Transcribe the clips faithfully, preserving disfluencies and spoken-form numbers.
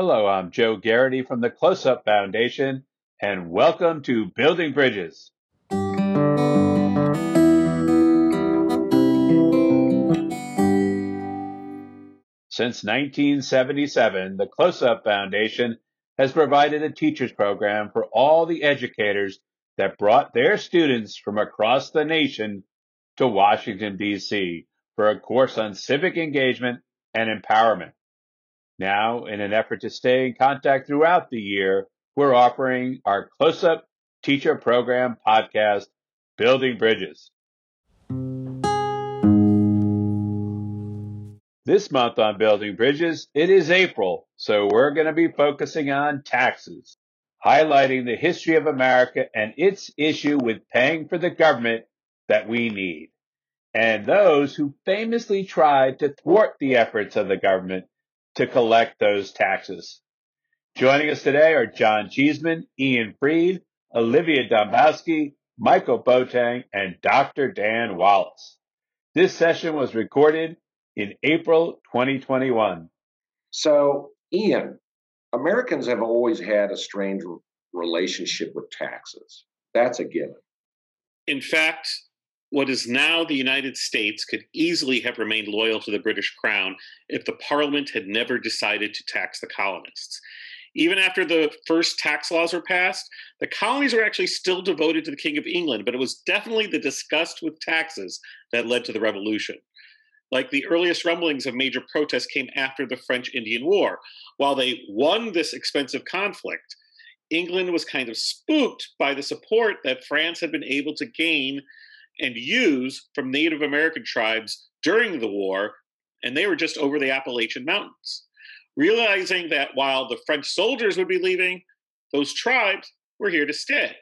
Hello, I'm Joe Garrity from the Close Up Foundation, and welcome to Building Bridges. Since nineteen seventy-seven, the Close Up Foundation has provided a teachers program for all the educators that brought their students from across the nation to Washington, D C for a course on civic engagement and empowerment. Now, in an effort to stay in contact throughout the year, we're offering our Close-Up Teacher Program podcast, Building Bridges. This month on Building Bridges, it is April, so we're going to be focusing on taxes, highlighting the history of America and its issue with paying for the government that we need, and those who famously tried to thwart the efforts of the government to collect those taxes. Joining us today are John Cheesman, Ian Freed, Olivia Dombowski, Michael Botang, and Doctor Dan Wallace. This session was recorded in April twenty twenty-one. So, Ian, Americans have always had a strange relationship with taxes. That's a given. In fact, what is now the United States could easily have remained loyal to the British Crown if the Parliament had never decided to tax the colonists. Even after the first tax laws were passed, the colonies were actually still devoted to the King of England, but it was definitely the disgust with taxes that led to the revolution. Like the earliest rumblings of major protests came after the French Indian War. While they won this expensive conflict, England was kind of spooked by the support that France had been able to gain and use from Native American tribes during the war, and they were just over the Appalachian Mountains. Realizing that while the French soldiers would be leaving, those tribes were here to stay.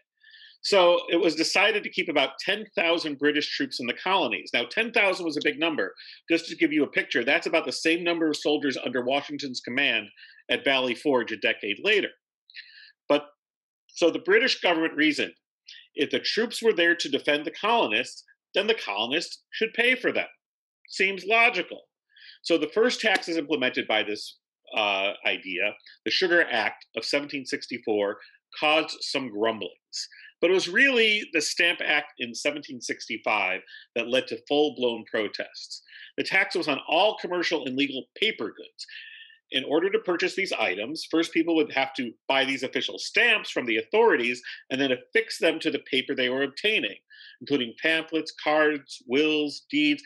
So it was decided to keep about ten thousand British troops in the colonies. Now, ten thousand was a big number. Just to give you a picture, that's about the same number of soldiers under Washington's command at Valley Forge a decade later. But so the British government reasoned, if the troops were there to defend the colonists, then the colonists should pay for them. Seems logical. So the first tax is implemented by this uh, idea. The Sugar Act of seventeen sixty-four caused some grumblings, but it was really the Stamp Act in seventeen sixty-five that led to full-blown protests. The tax was on all commercial and legal paper goods. In order to purchase these items, first people would have to buy these official stamps from the authorities and then affix them to the paper they were obtaining, including pamphlets, cards, wills, deeds,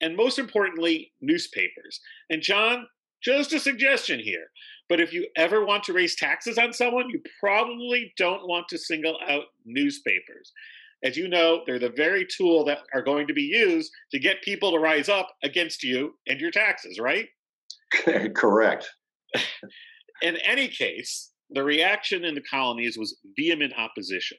and most importantly, newspapers. And John, just a suggestion here, but if you ever want to raise taxes on someone, you probably don't want to single out newspapers. As you know, they're the very tool that are going to be used to get people to rise up against you and your taxes, right? Correct. In any case, the reaction in the colonies was vehement opposition.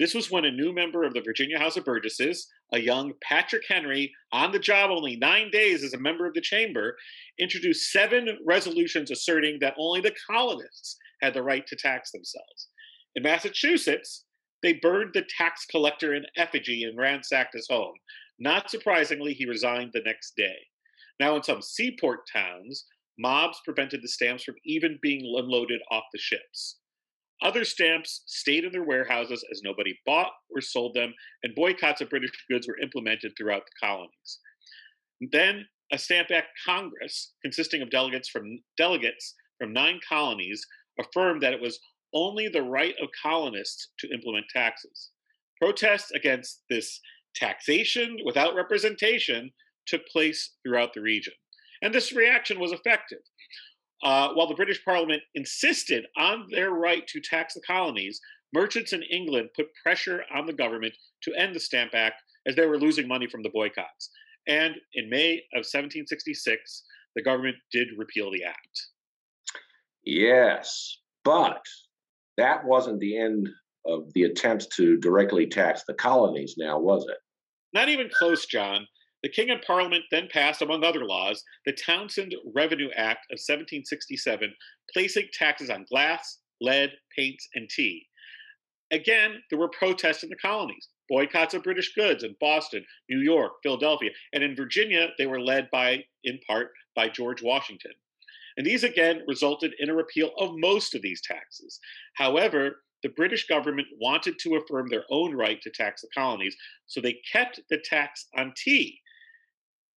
This was when a new member of the Virginia House of Burgesses, a young Patrick Henry, on the job only nine days as a member of the chamber, introduced seven resolutions asserting that only the colonists had the right to tax themselves. In Massachusetts, they burned the tax collector in effigy and ransacked his home. Not surprisingly, he resigned the next day. Now, in some seaport towns, mobs prevented the stamps from even being unloaded off the ships. Other stamps stayed in their warehouses as nobody bought or sold them, and boycotts of British goods were implemented throughout the colonies. Then, a Stamp Act Congress, consisting of delegates from, delegates from nine colonies, affirmed that it was only the right of colonists to implement taxes. Protests against this taxation without representation took place throughout the region, and this reaction was effective. Uh, while the British Parliament insisted on their right to tax the colonies, merchants in England put pressure on the government to end the Stamp Act as they were losing money from the boycotts. And in May of seventeen sixty-six, the government did repeal the act. Yes, but that wasn't the end of the attempts to directly tax the colonies now, was it? Not even close, John. The King and Parliament then passed, among other laws, the Townsend Revenue Act of seventeen sixty-seven, placing taxes on glass, lead, paints, and tea. Again, there were protests in the colonies, boycotts of British goods in Boston, New York, Philadelphia, and in Virginia, they were led by, in part, by George Washington. and these again resulted in a repeal of most of these taxes. However, the British government wanted to affirm their own right to tax the colonies, so they kept the tax on tea.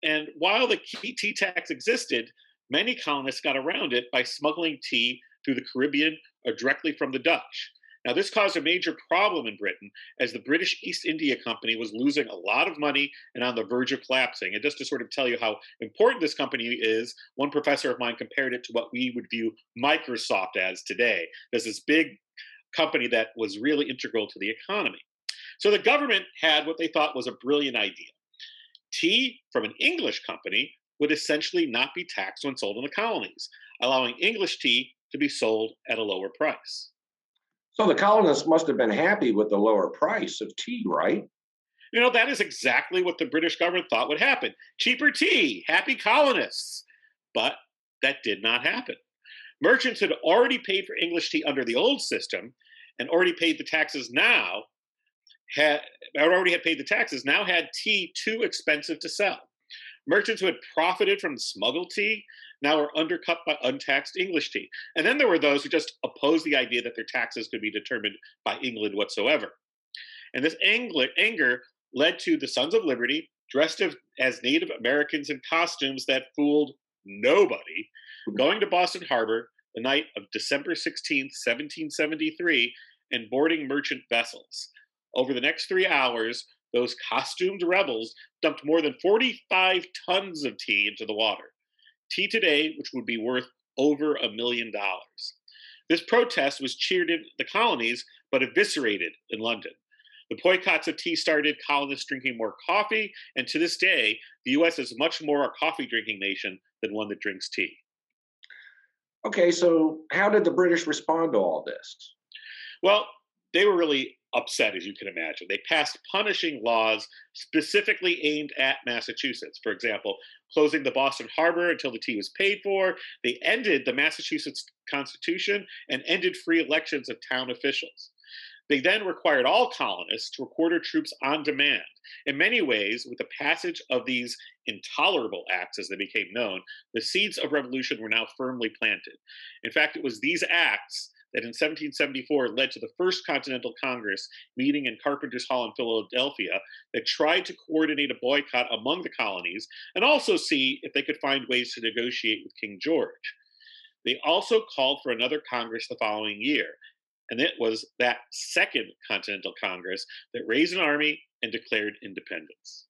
And while the tea tax existed, many colonists got around it by smuggling tea through the Caribbean or directly from the Dutch. Now, this caused a major problem in Britain, as the British East India Company was losing a lot of money and on the verge of collapsing. And just to sort of tell you how important this company is, one professor of mine compared it to what we would view Microsoft as today. There's this big company that was really integral to the economy. So the government had what they thought was a brilliant idea. Tea from an English company would essentially not be taxed when sold in the colonies, allowing English tea to be sold at a lower price. So the colonists must have been happy with the lower price of tea, right? You know, that is exactly what the British government thought would happen. Cheaper tea, happy colonists. But that did not happen. Merchants had already paid for English tea under the old system and already paid the taxes now, had, already had paid the taxes, now had tea too expensive to sell. Merchants who had profited from smuggled tea now were undercut by untaxed English tea. And then there were those who just opposed the idea that their taxes could be determined by England whatsoever. And this anger led to the Sons of Liberty, dressed as Native Americans in costumes that fooled nobody, going to Boston Harbor the night of December sixteenth, seventeen seventy-three, and boarding merchant vessels. Over the next three hours, those costumed rebels dumped more than forty-five tons of tea into the water. Tea today, which would be worth over a million dollars. This protest was cheered in the colonies, but eviscerated in London. The boycotts of tea started colonists drinking more coffee, and to this day, the U S is much more a coffee-drinking nation than one that drinks tea. Okay, so how did the British respond to all this? Well, they were really upset, as you can imagine. They passed punishing laws specifically aimed at Massachusetts. For example, closing the Boston Harbor until the tea was paid for. They ended the Massachusetts Constitution and ended free elections of town officials. They then required all colonists to quarter troops on demand. In many ways, with the passage of these intolerable acts, as they became known, the seeds of revolution were now firmly planted. In fact, it was these acts that in seventeen seventy-four led to the first Continental Congress meeting in Carpenter's Hall in Philadelphia that tried to coordinate a boycott among the colonies and also see if they could find ways to negotiate with King George. They also called for another Congress the following year, and it was that second Continental Congress that raised an army and declared independence.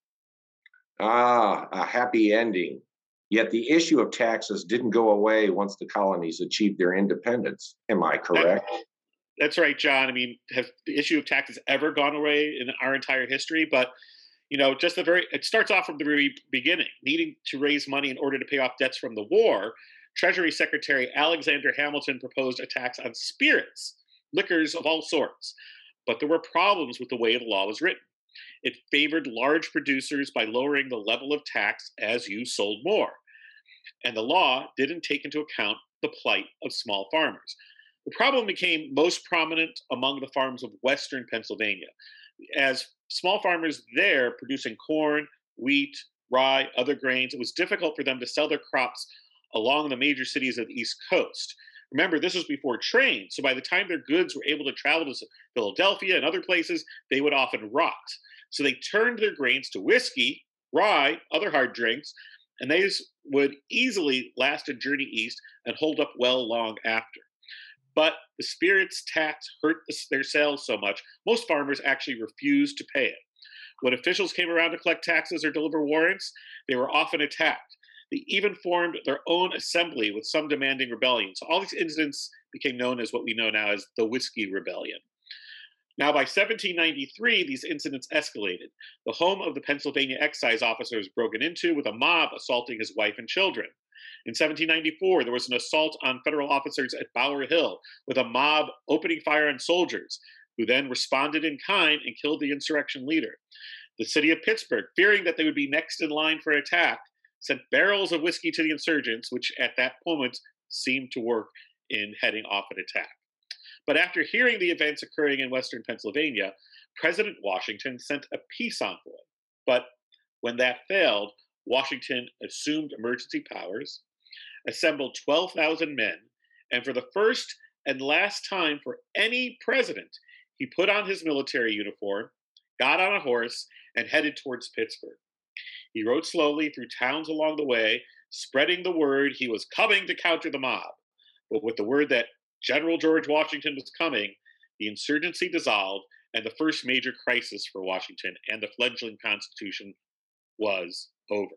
Ah, a happy ending. Yet the issue of taxes didn't go away once the colonies achieved their independence. Am I correct? That's right, John. I mean, have the issue of taxes ever gone away in our entire history? But, you know, just the very, it starts off from the very beginning. Needing to raise money in order to pay off debts from the war, Treasury Secretary Alexander Hamilton proposed a tax on spirits, liquors of all sorts. But there were problems with the way the law was written. It favored large producers by lowering the level of tax as you sold more. And the law didn't take into account the plight of small farmers. The problem became most prominent among the farms of Western Pennsylvania, as small farmers there producing corn, wheat, rye, other grains, it was difficult for them to sell their crops along the major cities of the East Coast. Remember, this was before trains, so by the time their goods were able to travel to Philadelphia and other places, they would often rot. So they turned their grains to whiskey, rye, other hard drinks, and these would easily last a journey east and hold up well long after. But the spirits tax hurt their sales so much, most farmers actually refused to pay it. When officials came around to collect taxes or deliver warrants, they were often attacked. They even formed their own assembly, with some demanding rebellion. So all these incidents became known as what we know now as the Whiskey Rebellion. Now, by seventeen ninety-three, these incidents escalated. The home of the Pennsylvania excise officer was broken into, with a mob assaulting his wife and children. In seventeen ninety-four, there was an assault on federal officers at Bower Hill, with a mob opening fire on soldiers, who then responded in kind and killed the insurrection leader. The city of Pittsburgh, fearing that they would be next in line for attack, sent barrels of whiskey to the insurgents, which at that moment seemed to work in heading off an attack. But after hearing the events occurring in Western Pennsylvania, President Washington sent a peace envoy. But when that failed, Washington assumed emergency powers, assembled twelve thousand men, and for the first and last time for any president, he put on his military uniform, got on a horse, and headed towards Pittsburgh. He rode slowly through towns along the way, spreading the word he was coming to counter the mob. But with the word that General George Washington was coming, the insurgency dissolved, and the first major crisis for Washington and the fledgling Constitution was over.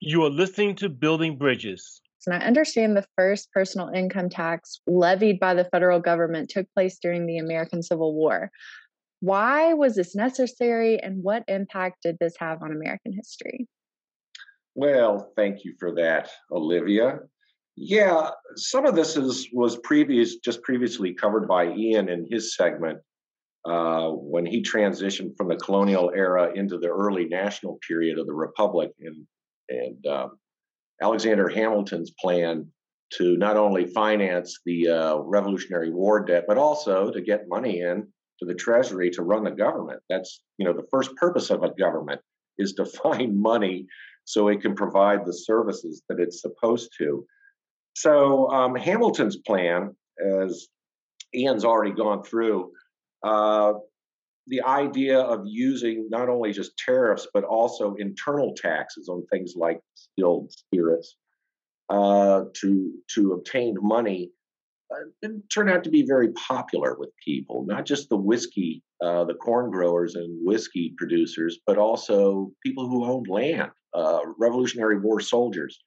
You are listening to Building Bridges. And I understand the first personal income tax levied by the federal government took place during the American Civil War. Why was this necessary, and what impact did this have on American history? Well, thank you for that, Olivia. Yeah, some of this is was previous, just previously covered by Ian in his segment uh, when he transitioned from the colonial era into the early national period of the Republic, and and uh, Alexander Hamilton's plan to not only finance the uh, Revolutionary War debt, but also to get money in to the Treasury to run the government. That's, you know, the first purpose of a government is to find money so it can provide the services that it's supposed to. So um, Hamilton's plan, as Ian's already gone through, uh, the idea of using not only just tariffs, but also internal taxes on things like distilled spirits uh, to, to obtain money uh, turned out to be very popular with people, not just the whiskey, uh, the corn growers and whiskey producers, but also people who owned land. Uh, Revolutionary War soldiers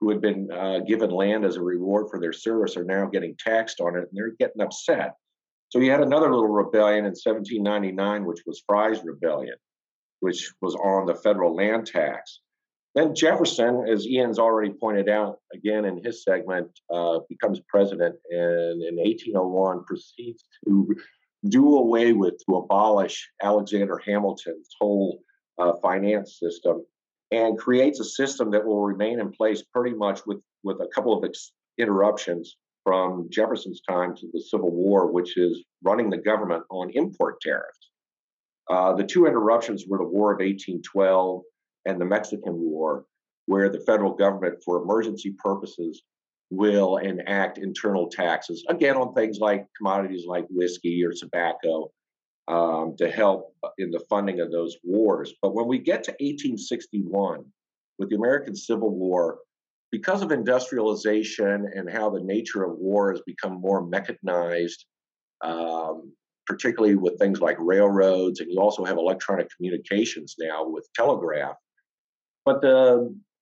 who had been uh, given land as a reward for their service are now getting taxed on it, and they're getting upset. So you had another little rebellion in seventeen ninety-nine, which was Fry's Rebellion, which was on the federal land tax. Then Jefferson, as Ian's already pointed out again in his segment, uh, becomes president, and in eighteen oh one proceeds to do away with, to abolish Alexander Hamilton's whole uh, finance system, and creates a system that will remain in place pretty much with, with a couple of ex- interruptions from Jefferson's time to the Civil War, which is running the government on import tariffs. Uh, the two interruptions were the War of eighteen twelve and the Mexican War, where the federal government, for emergency purposes, will enact internal taxes, again, on things like commodities like whiskey or tobacco, Um, to help in the funding of those wars. But when we get to eighteen sixty-one, with the American Civil War, because of industrialization and how the nature of war has become more mechanized, um, particularly with things like railroads, and you also have electronic communications now with telegraph. But the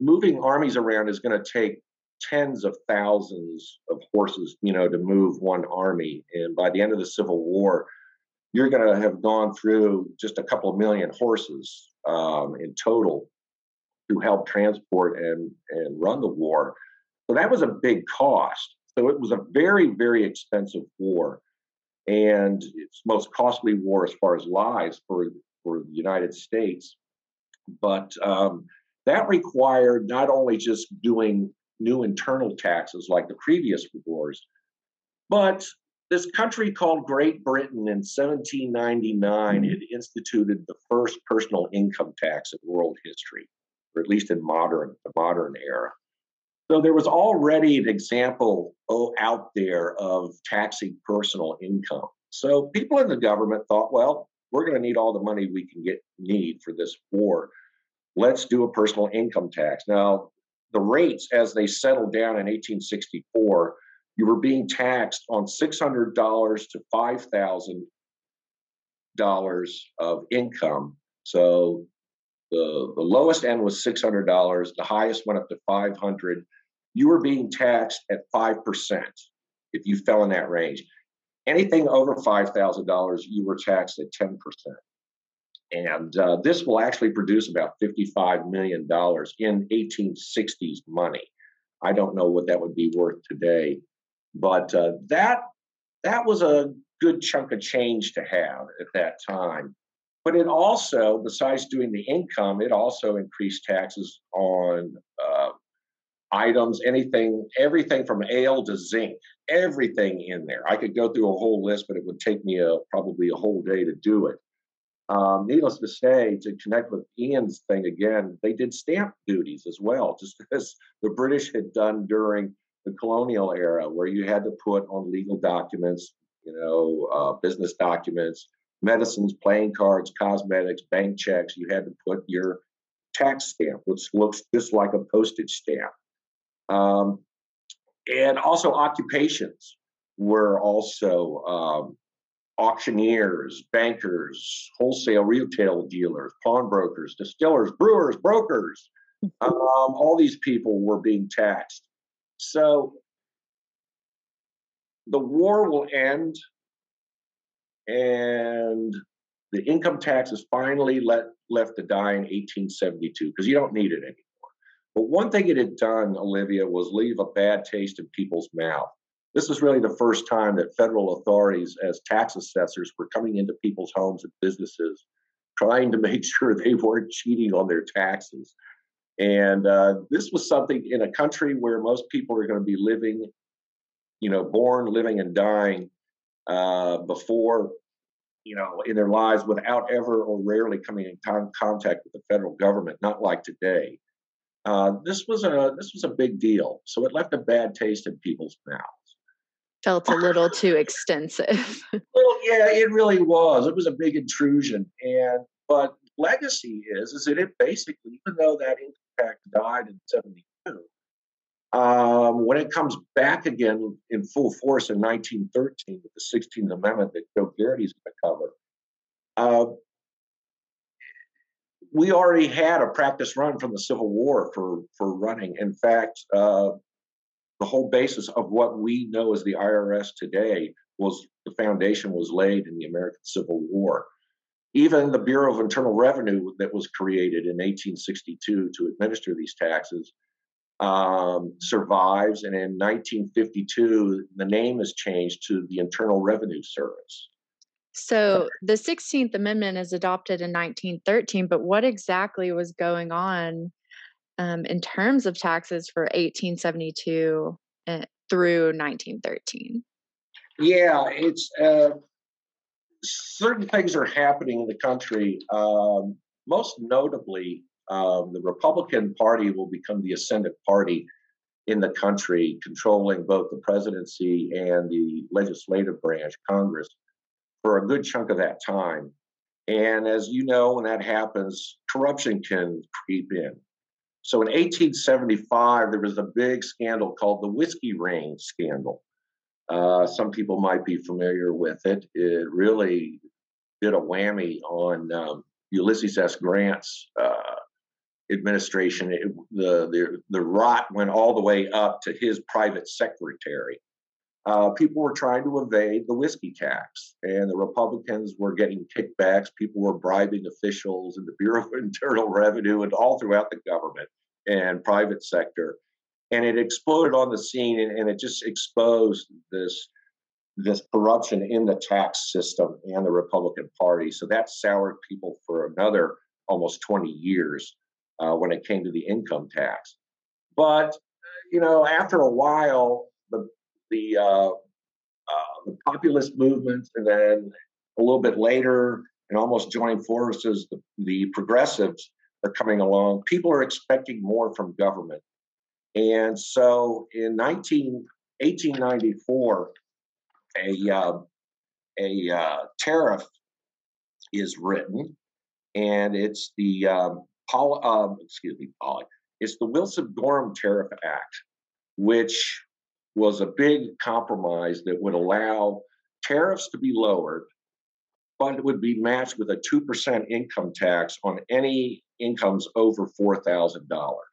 moving armies around is going to take tens of thousands of horses, you know, to move one army. And by the end of the Civil War, you're going to have gone through just a couple of million horses um, in total to help transport and, and run the war. So that was a big cost. So it was a very, very expensive war, and it's the most costly war as far as lives for, for the United States. But um, that required not only just doing new internal taxes like the previous wars, but this country called Great Britain in seventeen ninety-nine had instituted the first personal income tax in world history, or at least in modern the modern era. So there was already an example oh, out there of taxing personal income. So people in the government thought, well, we're going to need all the money we can get need for this war. Let's do a personal income tax. Now, the rates as they settled down in eighteen sixty-four, you were being taxed on six hundred dollars to five thousand dollars of income. So the, the lowest end was six hundred dollars. The highest went up to five hundred dollars. You were being taxed at five percent if you fell in that range. Anything over five thousand dollars, you were taxed at ten percent. And uh, this will actually produce about fifty-five million dollars in eighteen sixties money. I don't know what that would be worth today. But uh, that that was a good chunk of change to have at that time. But it also, besides doing the income, it also increased taxes on uh, items, anything, everything from ale to zinc, everything in there. I could go through a whole list, but it would take me a, probably a whole day to do it. Um, needless to say, to connect with Ian's thing again, they did stamp duties as well, just as the British had done during the colonial era, where you had to put on legal documents, you know, uh, business documents, medicines, playing cards, cosmetics, bank checks. You had to put your tax stamp, which looks just like a postage stamp. Um, and also occupations were also um, auctioneers, bankers, wholesale retail dealers, pawnbrokers, distillers, brewers, brokers. Um, all these people were being taxed. So the war will end, and the income tax is finally let, left to die in eighteen seventy-two, because you don't need it anymore. But one thing it had done, Olivia, was leave a bad taste in people's mouth. This is really the first time that federal authorities as tax assessors were coming into people's homes and businesses, trying to make sure they weren't cheating on their taxes. And uh, this was something in a country where most people are going to be living, you know, born, living, and dying uh, before, you know, in their lives without ever or rarely coming in con contact with the federal government, not like today. Uh, this was a this was a big deal. So it left a bad taste in people's mouths. Felt a little too extensive. Well, yeah, it really was. It was a big intrusion. And but legacy is is that it basically, even though that income tax died in seventy-two, um, when it comes back again in full force in nineteen thirteen with the sixteenth Amendment that Joe Garrity's going to cover, uh, we already had a practice run from the Civil War for for running. In fact, uh, the whole basis of what we know as the I R S today was the foundation was laid in the American Civil War. Even the Bureau of Internal Revenue that was created in eighteen sixty-two to administer these taxes um, survives. And in nineteen fifty-two, the name is changed to the Internal Revenue Service. So the sixteenth Amendment is adopted in nineteen thirteen, but what exactly was going on um, in terms of taxes for eighteen seventy-two through nineteen thirteen? Yeah, it's uh, certain things are happening in the country. Um, most notably, um, the Republican Party will become the ascendant party in the country, controlling both the presidency and the legislative branch, Congress, for a good chunk of that time. And as you know, when that happens, corruption can creep in. So in eighteen seventy-five, there was a big scandal called the Whiskey Ring scandal. Uh, some people might be familiar with it. It really did a whammy on um, Ulysses S. Grant's uh, administration. It, the, the, the rot went all the way up to his private secretary. Uh, people were trying to evade the whiskey tax, and the Republicans were getting kickbacks. People were bribing officials in the Bureau of Internal Revenue and all throughout the government and private sector. And it exploded on the scene, and, and it just exposed this, this corruption in the tax system and the Republican Party. So that soured people for another almost twenty years uh, when it came to the income tax. But, you know, after a while, the The, uh, uh, the populist movements, and then a little bit later, and almost joining forces, the, the progressives are coming along. People are expecting more from government. And so in eighteen ninety-four, a, uh, a uh, tariff is written, and it's the, um, Pol uh, excuse me, Pol it's the Wilson-Gorham Tariff Act, which was a big compromise that would allow tariffs to be lowered, but it would be matched with a two percent income tax on any incomes over four thousand dollars.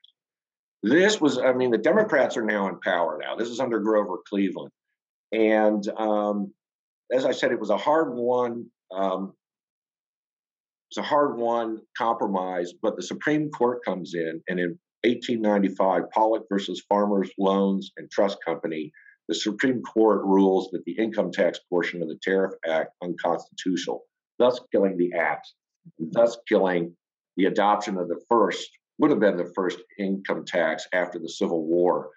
This was, I mean, the Democrats are now in power now. This is under Grover Cleveland. And um, as I said, it was a hard-won um, it's a hard-won compromise, but the Supreme Court comes in, and in eighteen ninety-five, Pollock versus Farmers Loans and Trust Company, the Supreme Court rules that the income tax portion of the Tariff Act unconstitutional, thus killing the act, and thus killing the adoption of the first, would have been the first income tax after the Civil War.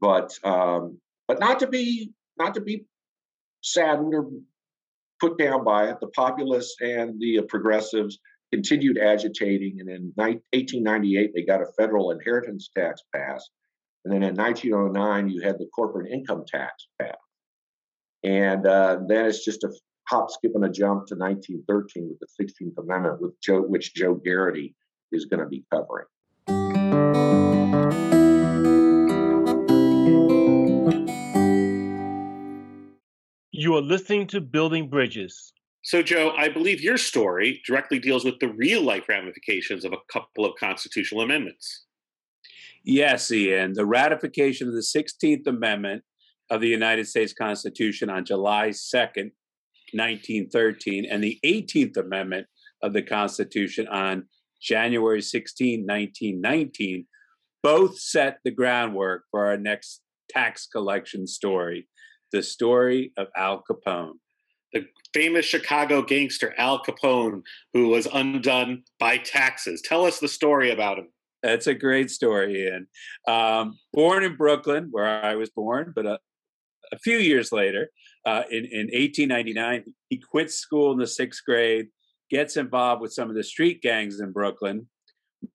But um, but not to be not to be saddened or put down by it. The populists and the progressives continued agitating, and in eighteen ninety-eight, they got a federal inheritance tax passed. And then in nineteen oh nine, you had the corporate income tax passed. And uh, then it's just a hop, skip, and a jump to nineteen thirteen with the sixteenth Amendment, with Joe, which Joe Garrity is going to be covering. You are listening to Building Bridges. So, Joe, I believe your story directly deals with the real-life ramifications of a couple of constitutional amendments. Yes, Ian. The ratification of the sixteenth Amendment of the United States Constitution on July second, nineteen thirteen, and the eighteenth Amendment of the Constitution on January sixteenth, nineteen nineteen, both set the groundwork for our next tax collection story, the story of Al Capone. The famous Chicago gangster Al Capone, who was undone by taxes. Tell us the story about him. That's a great story, Ian. Um, born in Brooklyn, where I was born, but a, a few years later, uh, in, in eighteen ninety-nine, he quits school in the sixth grade, gets involved with some of the street gangs in Brooklyn,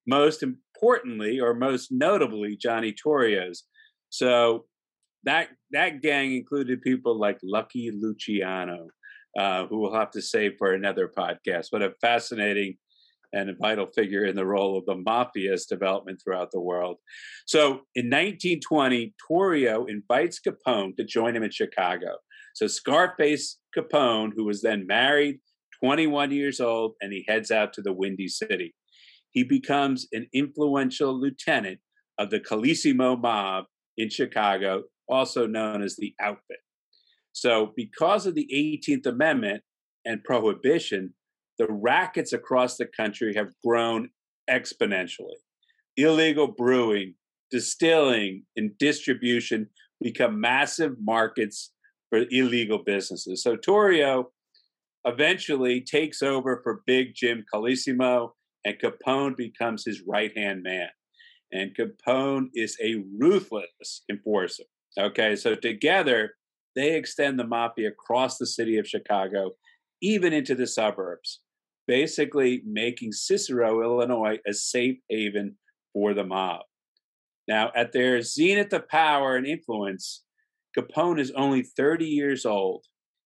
most importantly, or most notably, Johnny Torrio's. So that, that gang included people like Lucky Luciano, uh, who we'll have to save for another podcast. What a fascinating and a vital figure in the role of the mafia's development throughout the world. So in nineteen twenty, Torrio invites Capone to join him in Chicago. So Scarface Capone, who was then married, twenty-one years old, and he heads out to the Windy City. He becomes an influential lieutenant of the Colissimo mob in Chicago, also known as the Outfit. So because of the eighteenth Amendment and Prohibition, the rackets across the country have grown exponentially. Illegal brewing, distilling, and distribution become massive markets for illegal businesses. So Torrio eventually takes over for Big Jim Colissimo, and Capone becomes his right-hand man. And Capone is a ruthless enforcer. Okay, so together, they extend the mafia across the city of Chicago, even into the suburbs, basically making Cicero, Illinois, a safe haven for the mob. Now, at their zenith of power and influence, Capone is only thirty years old,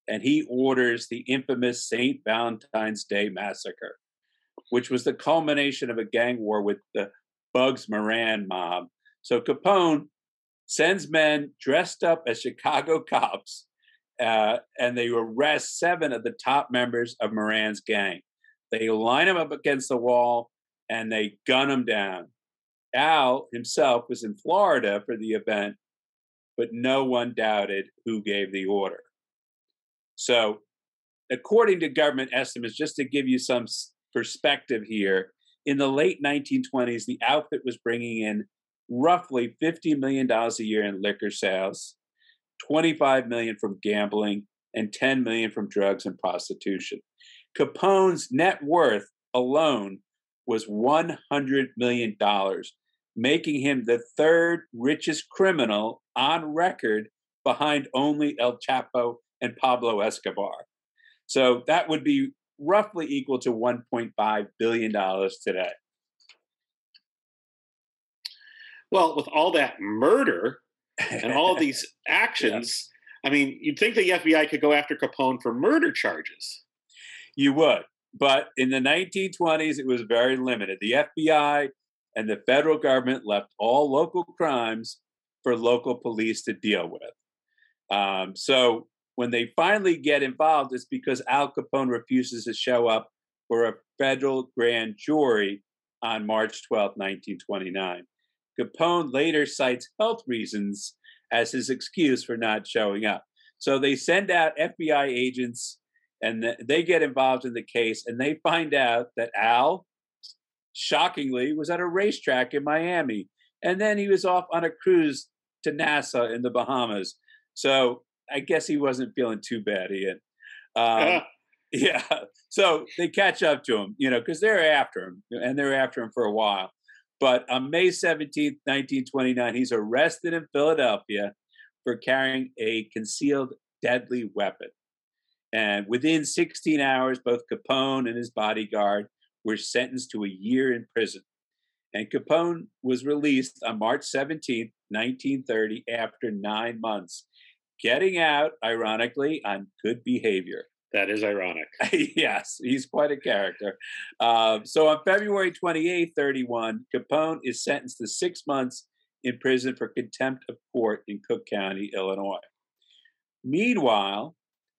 and he orders the infamous Saint Valentine's Day Massacre, which was the culmination of a gang war with the Bugs Moran mob. So Capone sends men dressed up as Chicago cops, uh, and they arrest seven of the top members of Moran's gang. They line him up against the wall, and they gun him down. Al himself was in Florida for the event, but no one doubted who gave the order. So, according to government estimates, just to give you some perspective here, in the late nineteen twenties, the Outfit was bringing in roughly fifty million dollars a year in liquor sales, twenty-five million dollars from gambling, and ten million dollars from drugs and prostitution. Capone's net worth alone was one hundred million dollars, making him the third richest criminal on record behind only El Chapo and Pablo Escobar. So that would be roughly equal to one point five billion dollars today. Well, with all that murder and all these actions, yeah. I mean, you'd think the F B I could go after Capone for murder charges. You would, but in the nineteen twenties, it was very limited. The F B I and the federal government left all local crimes for local police to deal with. Um, so when they finally get involved, it's because Al Capone refuses to show up for a federal grand jury on March twelfth, nineteen twenty-nine. Capone later cites health reasons as his excuse for not showing up. So they send out F B I agents, and they get involved in the case, and they find out that Al, shockingly, was at a racetrack in Miami, and then he was off on a cruise to Nassau in the Bahamas. So I guess he wasn't feeling too bad, Ian. Um, yeah. So they catch up to him, you know, because they're after him, and they're after him for a while. But on May seventeenth, nineteen twenty-nine, he's arrested in Philadelphia for carrying a concealed deadly weapon. And within sixteen hours, both Capone and his bodyguard were sentenced to a year in prison. And Capone was released on March seventeenth, nineteen thirty, after nine months, getting out, ironically, on good behavior. That is ironic. Yes, he's quite a character. Uh, so on February twenty-eighth, thirty-one, Capone is sentenced to six months in prison for contempt of court in Cook County, Illinois. Meanwhile,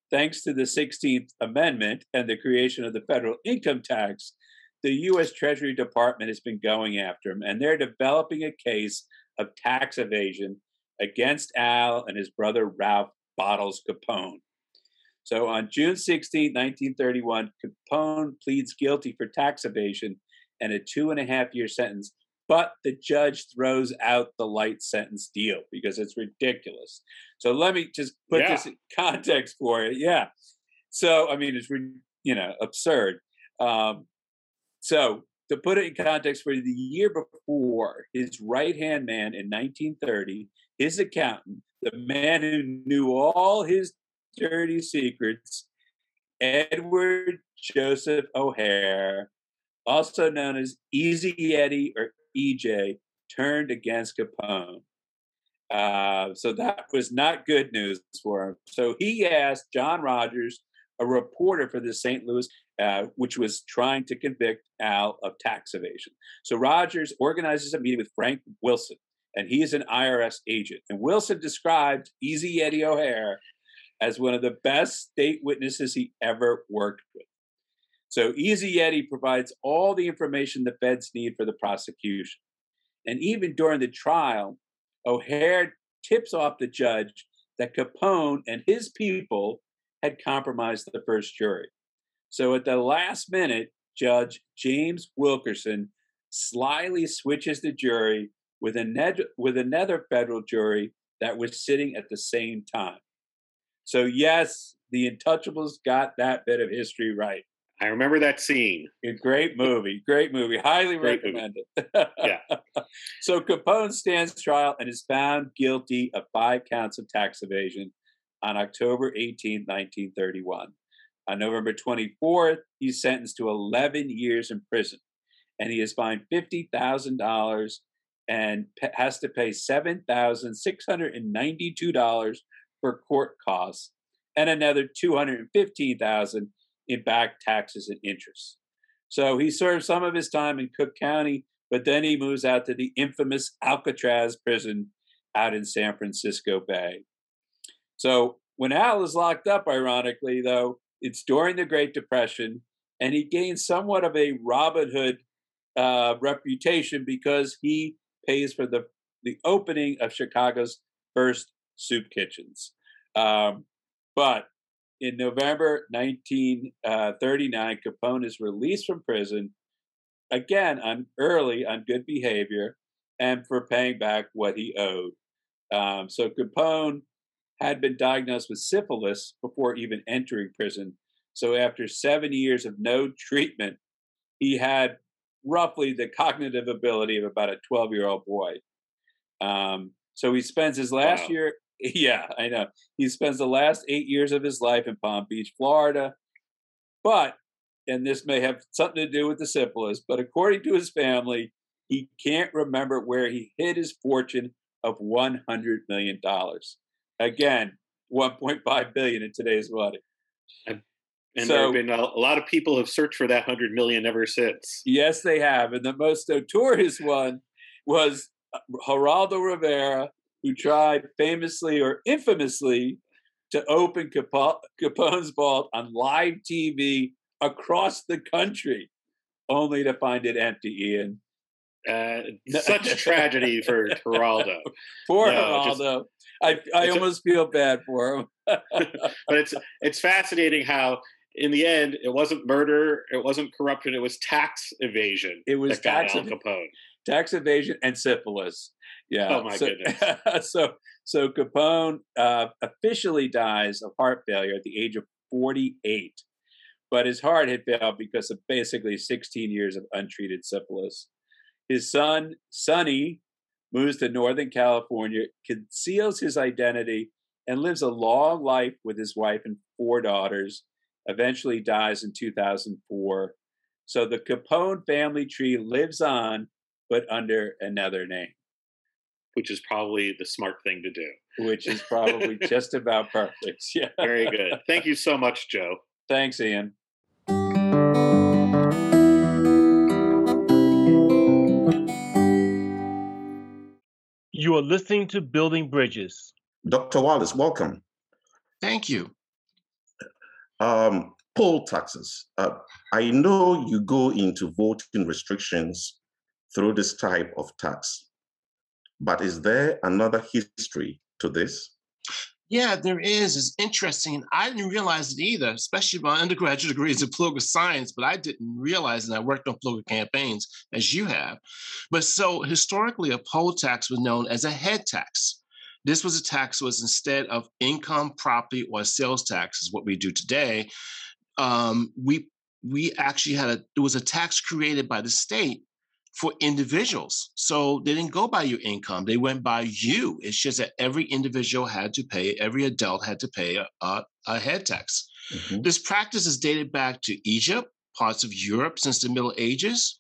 thanks to the sixteenth Amendment and the creation of the federal income tax, the U S Treasury Department has been going after him, and they're developing a case of tax evasion against Al and his brother Ralph Bottles Capone. So on June sixteenth, nineteen thirty-one, Capone pleads guilty for tax evasion and a two and a half year sentence, but the judge throws out the light sentence deal because it's ridiculous. So let me just put yeah. this in context for you. Yeah. So, I mean, it's, you know, absurd. Um, so to put it in context, for the year before, his right-hand man in nineteen thirty, his accountant, the man who knew all his dirty secrets, Edward Joseph O'Hare, also known as Easy Eddie or E J, turned against Capone. Uh, so that was not good news for him. So he asked John Rogers, a reporter for the Saint Louis, uh, which was trying to convict Al of tax evasion. So Rogers organizes a meeting with Frank Wilson, and he is an I R S agent. And Wilson described Easy Eddie O'Hare as one of the best state witnesses he ever worked with. So Easy Eddie provides all the information the feds need for the prosecution. And even during the trial, O'Hare tips off the judge that Capone and his people had compromised the first jury. So at the last minute, Judge James Wilkerson slyly switches the jury with, a with another federal jury that was sitting at the same time. So yes, the Untouchables got that bit of history right. I remember that scene. A great movie, great movie. Highly great recommend movie. It. Yeah. So Capone stands trial and is found guilty of five counts of tax evasion on October eighteenth, nineteen thirty-one. On November twenty-fourth, he's sentenced to eleven years in prison, and he is fined fifty thousand dollars and has to pay seven thousand six hundred ninety-two dollars for court costs and another two hundred fifteen thousand dollars in back taxes and interest. So he served some of his time in Cook County, but then he moves out to the infamous Alcatraz prison out in San Francisco Bay. So when Al is locked up, ironically, though, it's during the Great Depression, and he gains somewhat of a Robin Hood uh, reputation because he pays for the, the opening of Chicago's first soup kitchens. Um, but in November nineteen thirty-nine, Capone is released from prison, again, on early, on good behavior, and for paying back what he owed. Um, so Capone had been diagnosed with syphilis before even entering prison. So after seven years of no treatment, he had roughly the cognitive ability of about a twelve-year-old boy. Um, so he spends his last wow. year... Yeah, I know. He spends the last eight years of his life in Palm Beach, Florida. But, and this may have something to do with the syphilis, but according to his family, he can't remember where he hid his fortune of one hundred million dollars. Again, one point five billion dollars in today's money. And, and so, there have been a, a lot of people have searched for that one hundred million dollars ever since. Yes, they have. And the most notorious one was Geraldo Rivera, who tried famously or infamously to open Capone's vault on live T V across the country, only to find it empty, Ian. Uh, such tragedy for Geraldo. Poor no, Geraldo. Just, I, I almost a, feel bad for him. But it's, it's fascinating how, in the end, it wasn't murder, it wasn't corruption, it was tax evasion. It was tax ev Capone. Tax evasion and syphilis. Yeah. Oh my so, goodness. so, so Capone uh, officially dies of heart failure at the age of forty-eight, but his heart had failed because of basically sixteen years of untreated syphilis. His son, Sonny, moves to Northern California, conceals his identity, and lives a long life with his wife and four daughters, eventually dies in two thousand four. So the Capone family tree lives on, but under another name. Which is probably the smart thing to do. Which is probably just about perfect. Yeah. Very good. Thank you so much, Joe. Thanks, Ian. You are listening to Building Bridges. Doctor Wallace, welcome. Thank you. Um, poll taxes. Uh, I know you go into voting restrictions through this type of tax, but is there another history to this? Yeah, there is. It's interesting. I didn't realize it either, especially my undergraduate degrees in political science, but I didn't realize it. I worked on political campaigns, as you have. But so historically, a poll tax was known as a head tax. This was a tax was instead of income, property, or sales tax, is what we do today. Um, we we actually had a, it was a tax created by the state for individuals. So they didn't go by your income, they went by you. It's just that every individual had to pay, every adult had to pay a, a, a head tax. Mm-hmm. This practice is dated back to Egypt, parts of Europe since the Middle Ages.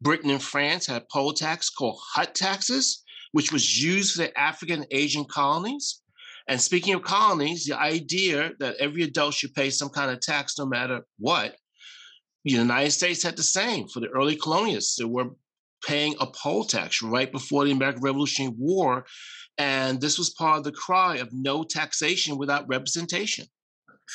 Britain and France had poll tax called hut taxes, which was used for the African and Asian colonies. And speaking of colonies, the idea that every adult should pay some kind of tax no matter what, the United States had the same. For the early colonists, there were paying a poll tax right before the American Revolutionary War. And this was part of the cry of no taxation without representation.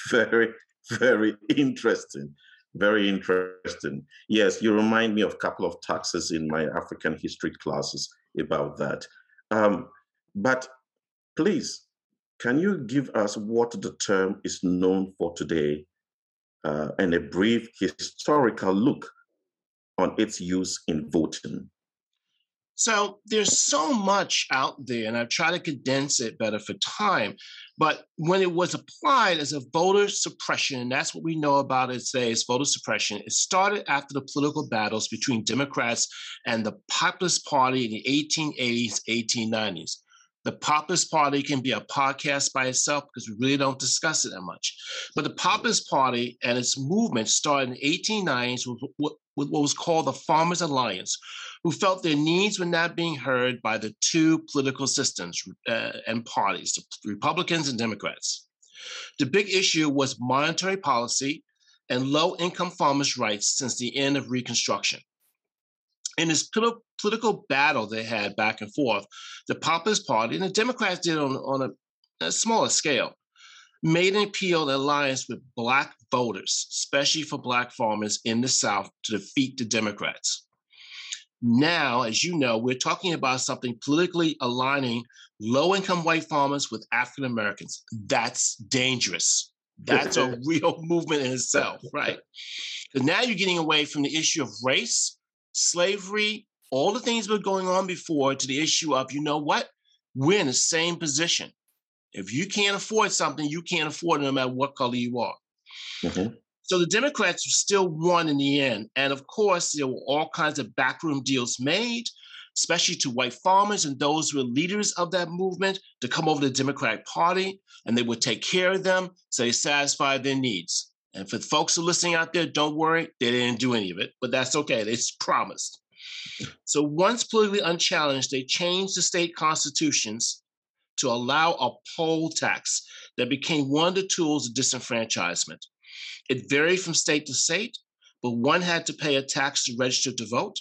Very, very interesting. Very interesting. Yes, you remind me of a couple of taxes in my African history classes about that. Um, but please, can you give us what the term is known for today uh, and a brief historical look on its use in voting? So there's so much out there, and I've tried to condense it better for time, but when it was applied as a voter suppression, and that's what we know about it today as voter suppression, it started after the political battles between Democrats and the Populist Party in the eighteen eighties, eighteen nineties. The Populist Party can be a podcast by itself because we really don't discuss it that much. But the Populist Party and its movement started in the eighteen nineties with what, with what was called the Farmers Alliance, who felt their needs were not being heard by the two political systems uh, and parties, the Republicans and Democrats. The big issue was monetary policy and low-income farmers' rights since the end of Reconstruction. In this political battle they had back and forth, the Populist Party, and the Democrats did on, on a, a smaller scale, made an appeal to alliance with Black voters, especially for Black farmers in the South, to defeat the Democrats. Now, as you know, we're talking about something politically aligning low-income white farmers with African Americans. That's dangerous. That's a real movement in itself, right? Because now you're getting away from the issue of race, slavery, all the things that were going on before, to the issue of, you know what, we're in the same position. If you can't afford something, you can't afford it no matter what color you are. Mm-hmm. So the Democrats still won in the end. And of course, there were all kinds of backroom deals made, especially to white farmers and those who were leaders of that movement, to come over to the Democratic Party, and they would take care of them so they satisfied their needs. And for the folks who are listening out there, don't worry, they didn't do any of it, but that's okay, it's promised. So once politically unchallenged, they changed the state constitutions to allow a poll tax that became one of the tools of disenfranchisement. It varied from state to state, but one had to pay a tax to register to vote,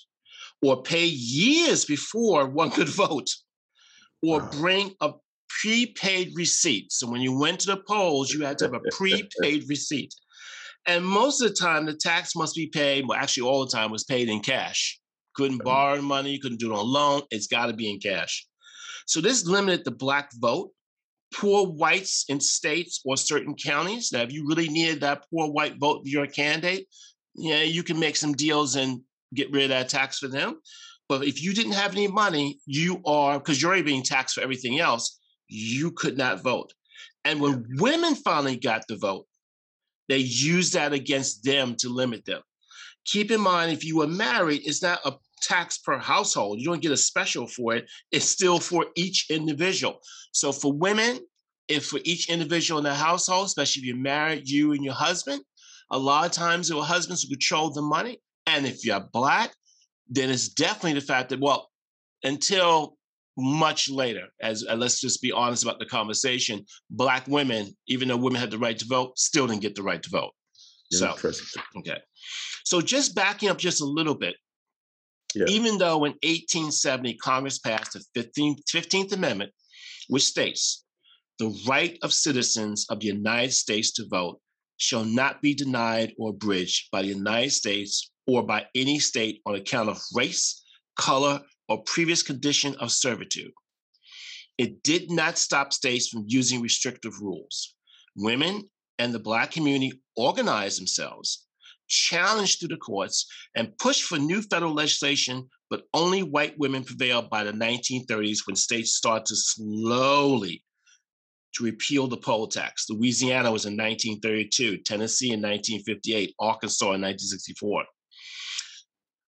or pay years before one could vote, or bring a prepaid receipt. So when you went to the polls, you had to have a prepaid receipt. And most of the time, the tax must be paid, well, actually all the time was paid in cash. Couldn't borrow money, couldn't do it on loan. It's got to be in cash. So this limited the Black vote. Poor whites in states or certain counties, now if you really needed that poor white vote for your candidate, yeah, you can make some deals and get rid of that tax for them. But if you didn't have any money, you are, because you're already being taxed for everything else, you could not vote. And when women finally got the vote, they use that against them to limit them. Keep in mind, if you were married, it's not a tax per household. You don't get a special for it. It's still for each individual. So for women, if for each individual in the household, especially if you're married, you and your husband, a lot of times there were husbands who controlled the money. And if you're Black, then it's definitely the fact that, well, until much later, as uh, let's just be honest about the conversation, Black women, even though women had the right to vote, still didn't get the right to vote. Yeah, so, okay. So just backing up just a little bit, yeah. Even though in eighteen seventy, Congress passed the fifteenth, fifteenth Amendment, which states, the right of citizens of the United States to vote shall not be denied or abridged by the United States or by any state on account of race, color, or previous condition of servitude. It did not stop states from using restrictive rules. Women and the Black community organized themselves, challenged through the courts, and pushed for new federal legislation, but only white women prevailed by the nineteen thirties when states started to slowly to repeal the poll tax. Louisiana was in nineteen thirty-two, Tennessee in nineteen fifty-eight, Arkansas in nineteen sixty-four.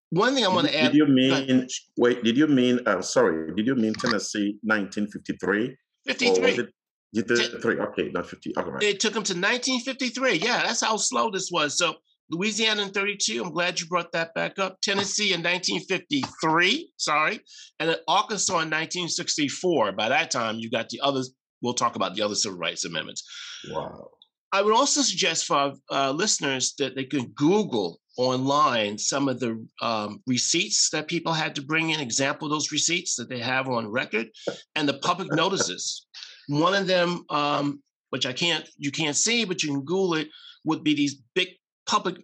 One thing I want to add. Did you mean, wait, did you mean, I'm sorry, did you mean Tennessee nineteen fifty-three? fifty-three. fifty-three, okay, not fifty. Okay, right. It took them to nineteen fifty-three. Yeah, that's how slow this was. So Louisiana in thirty-two, I'm glad you brought that back up. Tennessee in nineteen fifty-three, sorry. And then Arkansas in nineteen sixty-four. By that time, you got the others. We'll talk about the other civil rights amendments. Wow. I would also suggest for our uh, listeners that they could Google online some of the um, receipts that people had to bring in, example of those receipts that they have on record, and the public notices. One of them, um, which I can't, you can't see, but you can Google it, would be these big public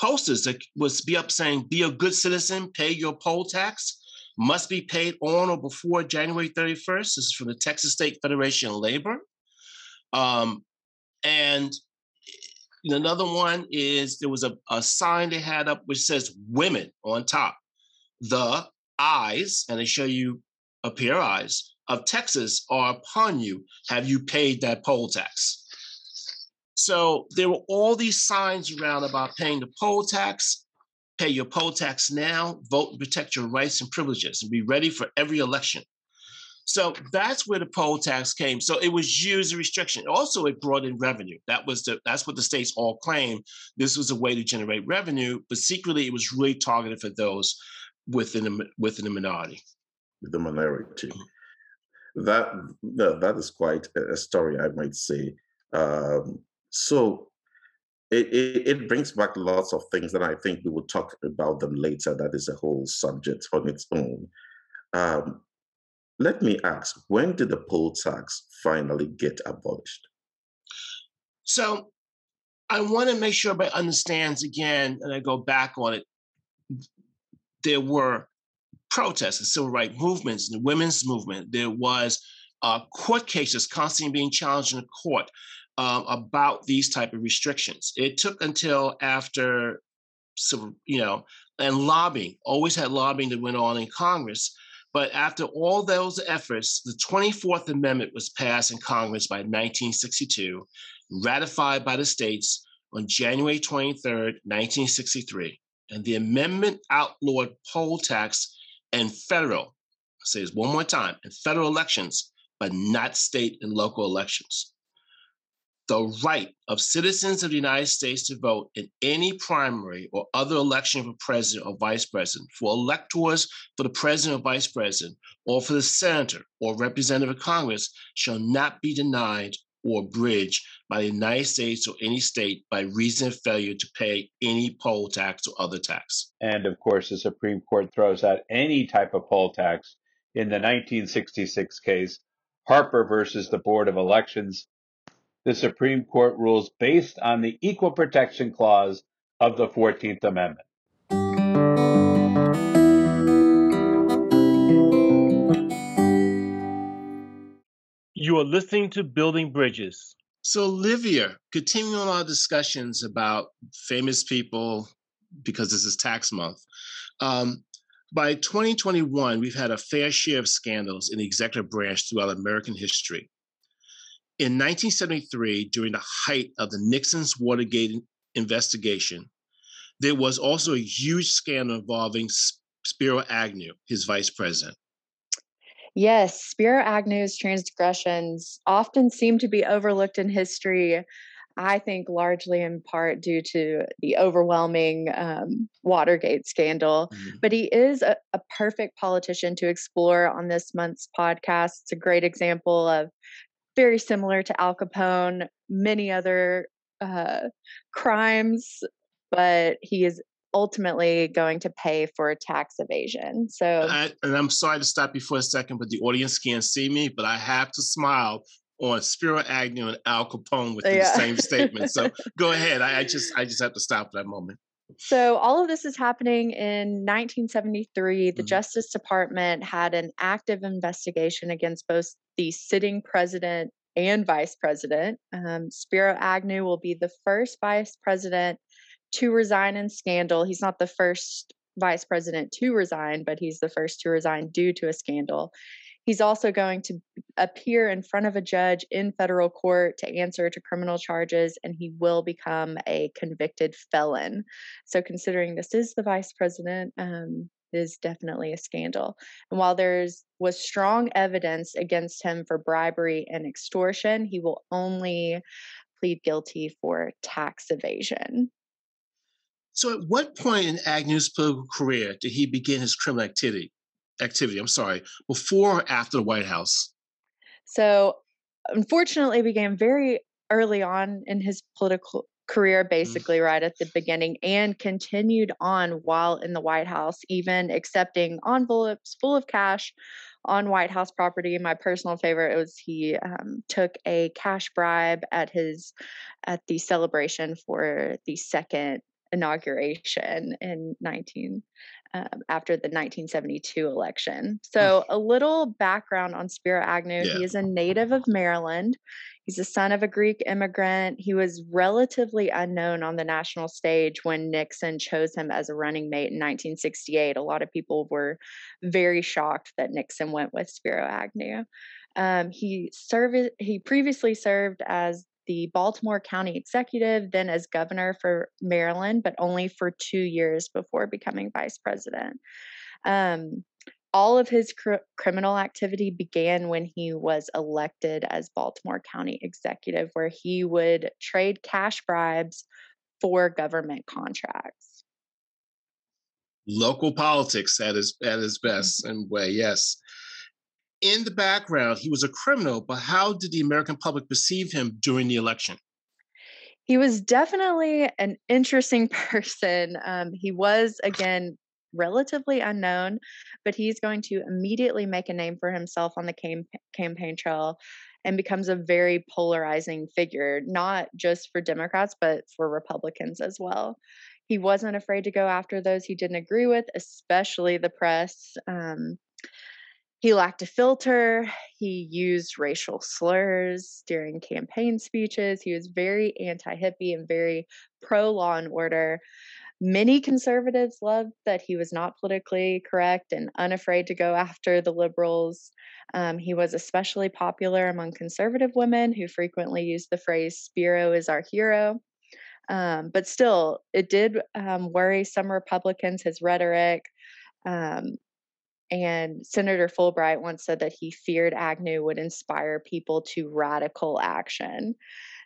posters that would be up saying, be a good citizen, pay your poll tax, must be paid on or before January thirty-first. This is from the Texas State Federation of Labor. Um, and another one is there was a, a sign they had up which says women on top, the eyes, and they show you a pair of eyes, of Texas are upon you. Have you paid that poll tax? So there were all these signs around about paying the poll tax. Pay your poll tax now, vote and protect your rights and privileges, and be ready for every election. So that's where the poll tax came. So it was used as a restriction. Also, it brought in revenue. That was the, that's what the states all claimed. This was a way to generate revenue, but secretly it was really targeted for those within the, within the minority. The minority. That, that is quite a story, I might say. Um, so It, it, it brings back lots of things that I think we will talk about them later. That is a whole subject on its own. Um, let me ask, when did the poll tax finally get abolished? So I want to make sure everybody understands again, and I go back on it, there were protests and civil rights movements and the women's movement. There was uh, court cases constantly being challenged in the court. Um, about these type of restrictions. It took until after, some, you know, and lobbying, always had lobbying that went on in Congress. But after all those efforts, the twenty-fourth Amendment was passed in Congress by nineteen sixty-two, ratified by the states on January twenty-third, nineteen sixty-three. And the amendment outlawed poll tax and federal, I'll say this one more time, in federal elections, but not state and local elections. The right of citizens of the United States to vote in any primary or other election for president or vice president, for electors for the president or vice president, or for the senator or representative of Congress shall not be denied or abridged by the United States or any state by reason of failure to pay any poll tax or other tax. And of course, the Supreme Court throws out any type of poll tax in the nineteen sixty-six case, Harper versus the Board of Elections. The Supreme Court rules based on the Equal Protection Clause of the fourteenth Amendment. You are listening to Building Bridges. So, Olivia, continuing our discussions about famous people, because this is tax month, um, by twenty twenty-one, we've had a fair share of scandals in the executive branch throughout American history. In nineteen seventy-three, during the height of the Nixon's Watergate investigation, there was also a huge scandal involving Spiro Agnew, his vice president. Yes, Spiro Agnew's transgressions often seem to be overlooked in history, I think largely in part due to the overwhelming um, Watergate scandal. Mm-hmm. But he is a, a perfect politician to explore on this month's podcast. It's a great example of very similar to Al Capone, many other uh, crimes, but he is ultimately going to pay for tax evasion. So, I, and I'm sorry to stop you for a second, but the audience can't see me, but I have to smile on Spiro Agnew and Al Capone within yeah. the same statement. So go ahead. I, I just I just have to stop that moment. So all of this is happening in nineteen seventy-three. The mm-hmm. Justice Department had an active investigation against both the sitting president and vice president. Um, Spiro Agnew will be the first vice president to resign in scandal. He's not the first vice president to resign, but he's the first to resign due to a scandal. He's also going to appear in front of a judge in federal court to answer to criminal charges, and he will become a convicted felon. So considering this is the vice president, um, it is definitely a scandal. And while there's was strong evidence against him for bribery and extortion, he will only plead guilty for tax evasion. So at what point in Agnew's political career did he begin his criminal activity? Activity, I'm sorry, before or after the White House? So, unfortunately, began very early on in his political career, basically mm. right at the beginning, and continued on while in the White House, even accepting envelopes full of cash on White House property. My personal favorite was he um, took a cash bribe at his at the celebration for the second inauguration in nineteen. Um, after the nineteen seventy-two election. So a little background on Spiro Agnew. Yeah. He is a native of Maryland. He's the son of a Greek immigrant. He was relatively unknown on the national stage when Nixon chose him as a running mate in nineteen sixty-eight. A lot of people were very shocked that Nixon went with Spiro Agnew. Um, he served, he previously served as the Baltimore County executive, then as governor for Maryland, but only for two years before becoming vice president. Um, all of his cr- criminal activity began when he was elected as Baltimore County executive, where he would trade cash bribes for government contracts. Local politics at his, at his best mm-hmm. in a way, yes. In the background, he was a criminal, but how did the American public perceive him during the election? He was definitely an interesting person. Um, he was, again, relatively unknown, but he's going to immediately make a name for himself on the cam- campaign trail and becomes a very polarizing figure, not just for Democrats, but for Republicans as well. He wasn't afraid to go after those he didn't agree with, especially the press. Um, He lacked a filter. He used racial slurs during campaign speeches. He was very anti-hippie and very pro-law and order. Many conservatives loved that he was not politically correct and unafraid to go after the liberals. Um, he was especially popular among conservative women who frequently used the phrase, "Spiro is our hero." Um, but still, it did um, worry some Republicans, his rhetoric. Um, And Senator Fulbright once said that he feared Agnew would inspire people to radical action.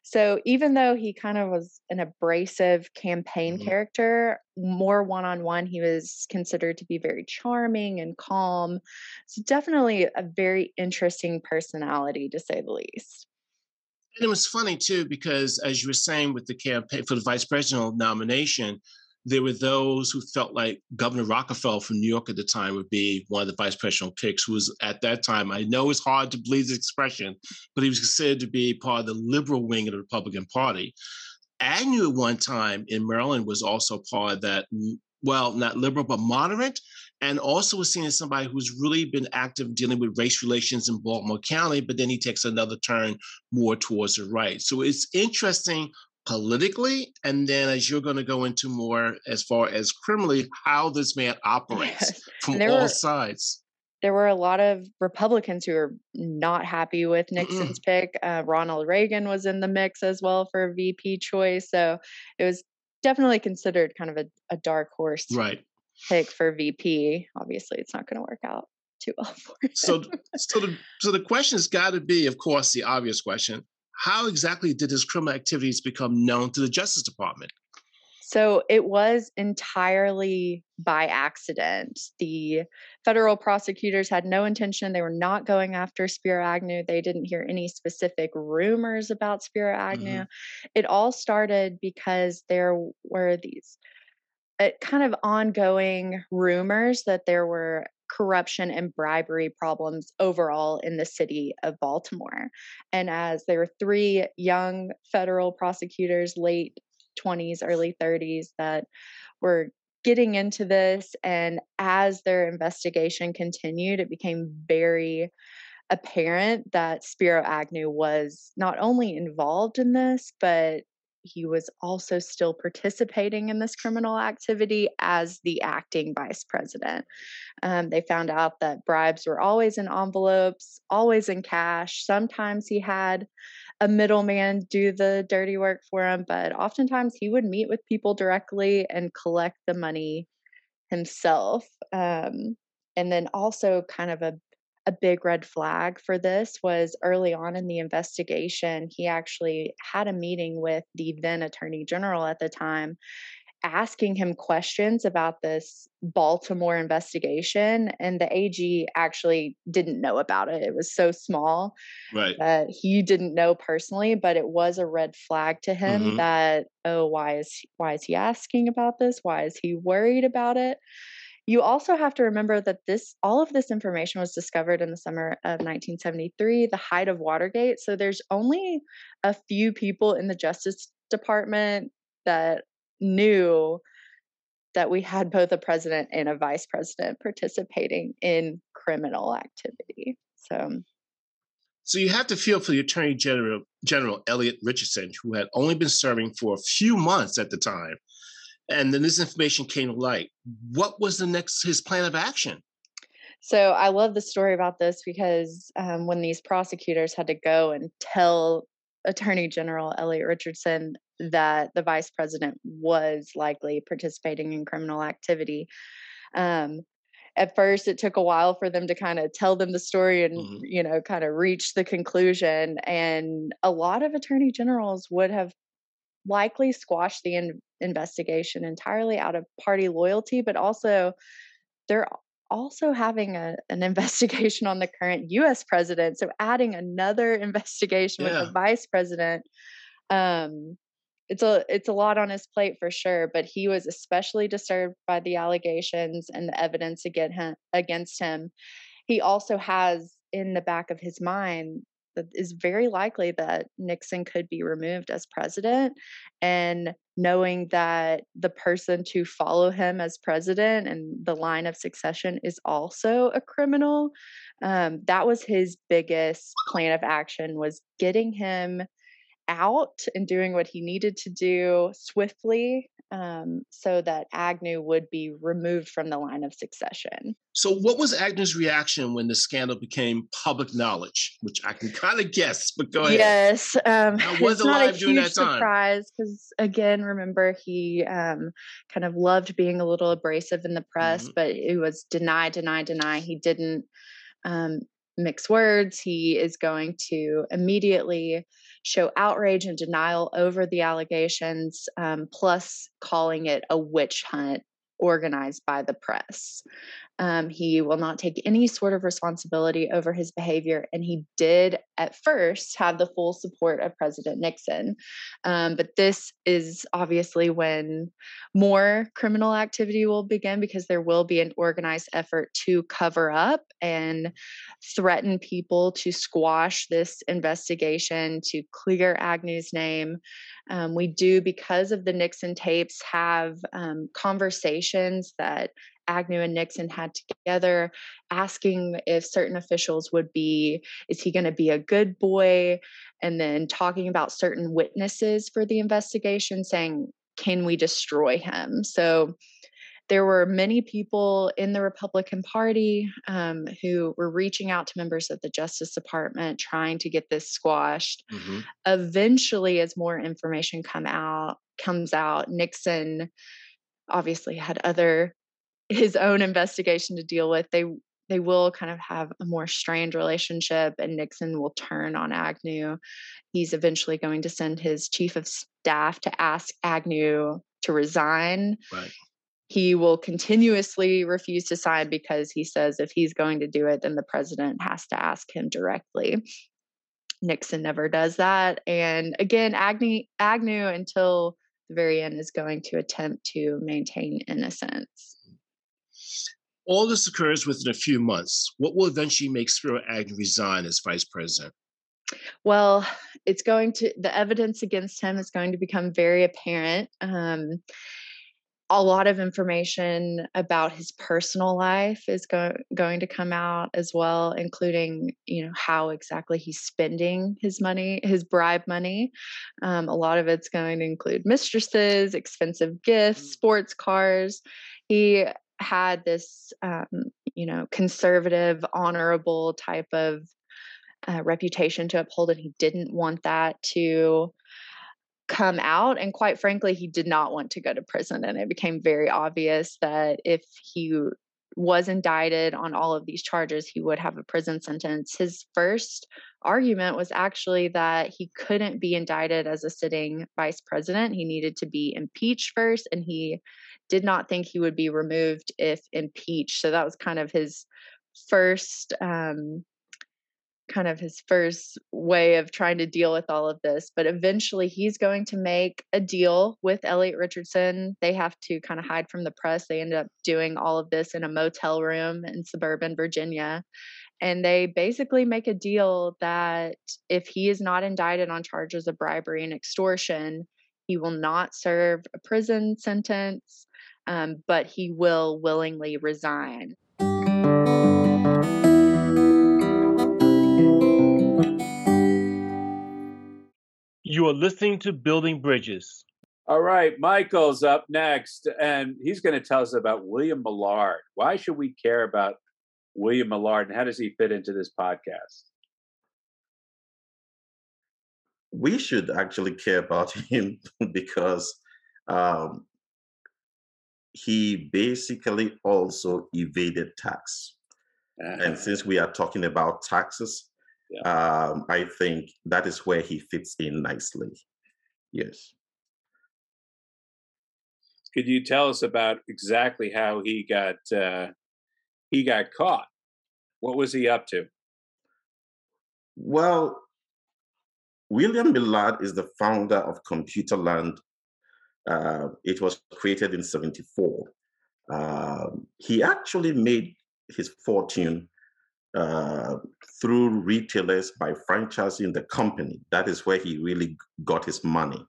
So even though he kind of was an abrasive campaign mm-hmm. character, more one-on-one, he was considered to be very charming and calm. So definitely a very interesting personality, to say the least. And it was funny, too, because as you were saying with the campaign for the vice presidential nomination, there were those who felt like Governor Rockefeller from New York at the time would be one of the vice presidential picks, who was at that time, I know it's hard to believe the expression, but he was considered to be part of the liberal wing of the Republican Party. Agnew at one time in Maryland was also part of that, well, not liberal, but moderate, and also was seen as somebody who's really been active dealing with race relations in Baltimore County, but then he takes another turn more towards the right. So it's interesting politically, and then as you're going to go into more as far as criminally, how this man operates yes. from all were, sides. There were a lot of Republicans who were not happy with Nixon's Mm-mm. pick. Uh, Ronald Reagan was in the mix as well for a V P choice. So it was definitely considered kind of a, a dark horse right. pick for V P. Obviously, it's not going to work out too well for it. So, so the, so the question has got to be, of course, the obvious question, how exactly did his criminal activities become known to the Justice Department? So it was entirely by accident. The federal prosecutors had no intention. They were not going after Spiro Agnew. They didn't hear any specific rumors about Spiro Agnew. Mm-hmm. It all started because there were these uh, kind of ongoing rumors that there were corruption and bribery problems overall in the city of Baltimore. And as there were three young federal prosecutors, late twenties, early thirties, that were getting into this. And as their investigation continued, it became very apparent that Spiro Agnew was not only involved in this, but he was also still participating in this criminal activity as the acting vice president. Um, they found out that bribes were always in envelopes, always in cash. Sometimes he had a middleman do the dirty work for him, but oftentimes he would meet with people directly and collect the money himself. Um, and then also kind of a A big red flag for this was early on in the investigation, he actually had a meeting with the then Attorney General at the time, asking him questions about this Baltimore investigation. And the A G actually didn't know about it. It was so small right. that he didn't know personally, but it was a red flag to him mm-hmm. that, oh, why is, why is he asking about this? Why is he worried about it? You also have to remember that this, all of this information was discovered in the summer of nineteen seventy-three, the height of Watergate. So there's only a few people in the Justice Department that knew that we had both a president and a vice president participating in criminal activity. So, so you have to feel for the Attorney General, General Elliot Richardson, who had only been serving for a few months at the time. And then this information came to light. What was the next, his plan of action? So I love the story about this because um, when these prosecutors had to go and tell Attorney General Elliot Richardson that the vice president was likely participating in criminal activity, um, at first it took a while for them to kind of tell them the story and, mm-hmm. you know, kind of reach the conclusion. And a lot of attorney generals would have likely squash the in- investigation entirely out of party loyalty, but also they're also having a, an investigation on the current U S president. So adding another investigation yeah. with the vice president, um, it's a it's a lot on his plate for sure. But he was especially disturbed by the allegations and the evidence against him, against him. He also has in the back of his mind that is very likely that Nixon could be removed as president, and knowing that the person to follow him as president and the line of succession is also a criminal. Um, that was his biggest plan of action, was getting him out and doing what he needed to do swiftly um, so that Agnew would be removed from the line of succession. So what was Agnew's reaction when the scandal became public knowledge, which I can kind of guess, but go ahead. Yes. Um, I was it's alive not a during huge that time. Surprise because, again, remember he um, kind of loved being a little abrasive in the press, mm-hmm. but it was deny, deny, deny. He didn't um, mix words. He is going to immediately show outrage and denial over the allegations, um, plus calling it a witch hunt organized by the press. Um, he will not take any sort of responsibility over his behavior. And he did at first have the full support of President Nixon. Um, but this is obviously when more criminal activity will begin, because there will be an organized effort to cover up and threaten people to squash this investigation, to clear Agnew's name. Um, we do, because of the Nixon tapes, have um, conversations that Agnew and Nixon had together, asking if certain officials would be, is he going to be a good boy? And then talking about certain witnesses for the investigation, saying, can we destroy him? So there were many people in the Republican Party um, who were reaching out to members of the Justice Department, trying to get this squashed. Mm-hmm. Eventually, as more information come out, comes out, Nixon obviously had other his own investigation to deal with. They they will kind of have a more strained relationship, and Nixon will turn on Agnew. He's eventually going to send his chief of staff to ask Agnew to resign. Right. He will continuously refuse to sign because he says if he's going to do it, then the president has to ask him directly. Nixon never does that. And again, Agnew, Agnew until the very end is going to attempt to maintain innocence. All this occurs within a few months. What will eventually make Spiro Agnew resign as vice president? Well, it's going to, the evidence against him is going to become very apparent. Um, a lot of information about his personal life is go- going to come out as well, including, you know, how exactly he's spending his money, his bribe money. Um, a lot of it's going to include mistresses, expensive gifts, sports cars. He had this, um, you know, conservative, honorable type of uh, reputation to uphold, and he didn't want that to come out. And quite frankly, he did not want to go to prison. And it became very obvious that if he was indicted on all of these charges, he would have a prison sentence. His first argument was actually that he couldn't be indicted as a sitting vice president. He needed to be impeached first, and he did not think he would be removed if impeached. So that was kind of his first, um, kind of his first way of trying to deal with all of this. But eventually he's going to make a deal with Elliot Richardson. They have to kind of hide from the press. They end up doing all of this in a motel room in suburban Virginia. And they basically make a deal that if he is not indicted on charges of bribery and extortion, he will not serve a prison sentence, um, but he will willingly resign. You are listening to Building Bridges. All right, Michael's up next, and he's going to tell us about William Millard. Why should we care about William Millard, and how does he fit into this podcast? We should actually care about him because um, he basically also evaded tax. Uh-huh. And since we are talking about taxes, yeah. um, I think that is where he fits in nicely. Yes. Could you tell us about exactly how he got uh, he got caught? What was he up to? Well, William Millard is the founder of Computerland. Uh, it was created in seventy-four. Uh, he actually made his fortune uh, through retailers by franchising the company. That is where he really got his money.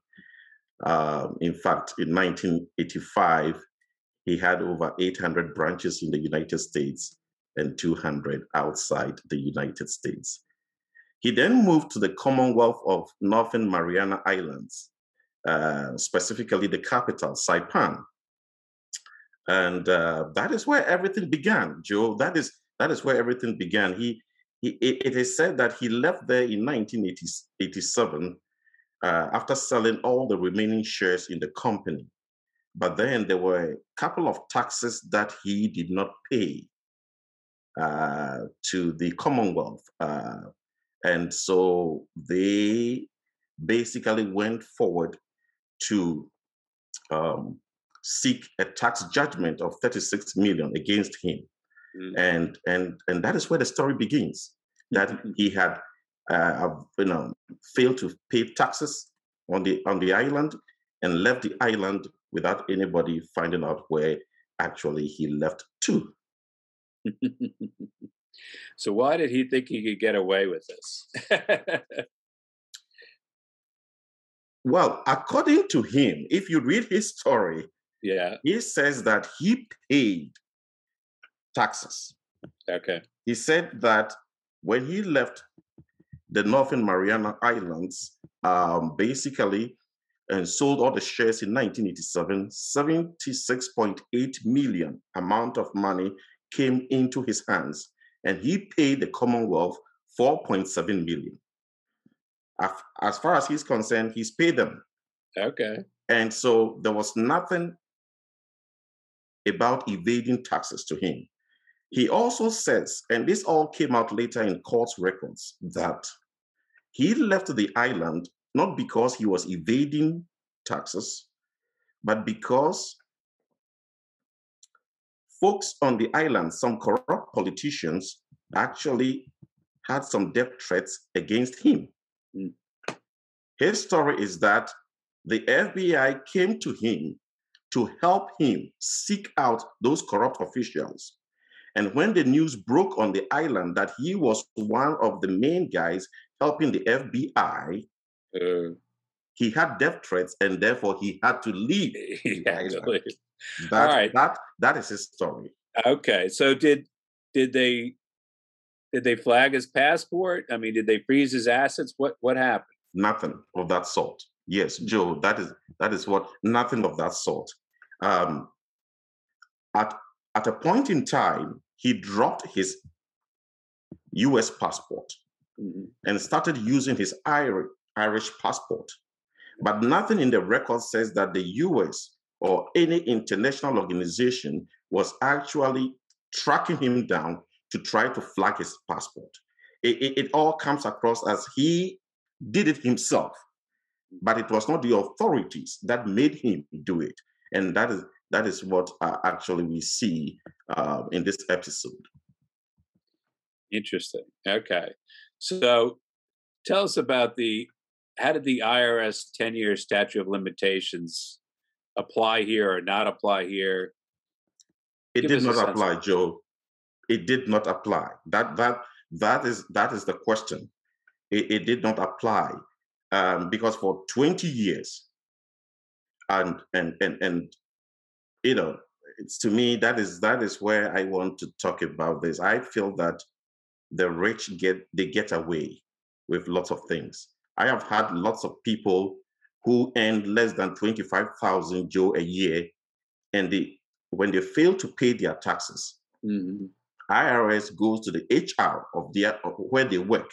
Uh, in fact, in nineteen eighty-five, he had over eight hundred branches in the United States and two hundred outside the United States. He then moved to the Commonwealth of Northern Mariana Islands, uh, specifically the capital, Saipan. And uh, that is where everything began, Joe. That is that is where everything began. He, he It is said that he left there in nineteen eighty-seven uh, after selling all the remaining shares in the company. But then there were a couple of taxes that he did not pay uh, to the Commonwealth. Uh, And so they basically went forward to um, seek a tax judgment of thirty-six million dollars against him. Mm-hmm. And, and, and that is where the story begins, that mm-hmm. he had uh, you know, failed to pay taxes on the, on the island and left the island without anybody finding out where actually he left to. So why did he think he could get away with this? Well, according to him, if you read his story, yeah, he says that he paid taxes. Okay. He said that when he left the Northern Mariana Islands, um, basically, and sold all the shares in nineteen eighty-seven, seventy-six point eight million dollars amount of money came into his hands, and he paid the Commonwealth four point seven million dollars. As far as he's concerned, he's paid them. Okay. And so there was nothing about evading taxes to him. He also says, and this all came out later in court records, that he left the island not because he was evading taxes, but because folks on the island, some corrupt politicians, actually had some death threats against him. Mm. His story is that the F B I came to him to help him seek out those corrupt officials. And when the news broke on the island that he was one of the main guys helping the F B I, uh, he had death threats and therefore he had to leave. Had to leave. That, right. that, that is his story. Okay. So did did they did they flag his passport? I mean, did they freeze his assets? What what happened? Nothing of that sort. Yes, Joe, that is that is what nothing of that sort. Um, at at a point in time, he dropped his U S passport and started using his Irish Irish passport. But nothing in the record says that the U S or any international organization was actually tracking him down to try to flag his passport. It, it, it all comes across as he did it himself, but it was not the authorities that made him do it. And that is that is what uh, actually we see uh, in this episode. Interesting. Okay. So tell us about the, how did the I R S ten-year statute of limitations apply here or not apply here? It Give did not apply, Joe. It did not apply. That that that is that is the question. It, it did not apply um, because for twenty years, and and and and you know, it's to me that is that is where I want to talk about this. I feel that the rich get they get away with lots of things. I have had lots of people who earn less than twenty-five thousand Joe a year, and they when they fail to pay their taxes, mm-hmm. I R S goes to the H R of their of where they work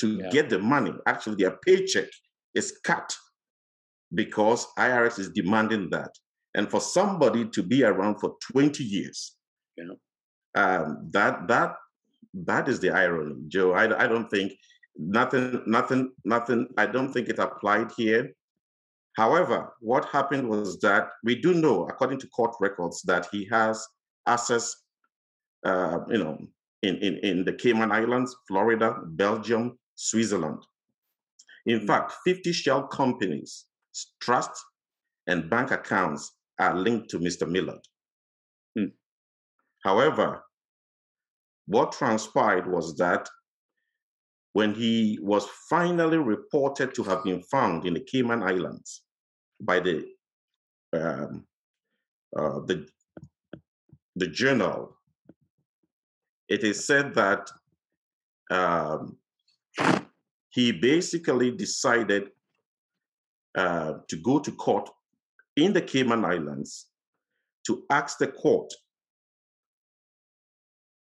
to yeah. get the money. Actually, their paycheck is cut because I R S is demanding that. And for somebody to be around for twenty years, yeah. um, that that that is the irony, Joe. I, I don't think nothing, nothing, nothing. I don't think it applied here. However, what happened was that we do know, according to court records, that he has assets, uh, you know, in, in, in the Cayman Islands, Florida, Belgium, Switzerland. In mm-hmm. fact, fifty shell companies, trusts, and bank accounts are linked to Mister Millard. Mm. However, what transpired was that when he was finally reported to have been found in the Cayman Islands by the um, uh, the, the journal, it is said that um, he basically decided uh, to go to court in the Cayman Islands to ask the court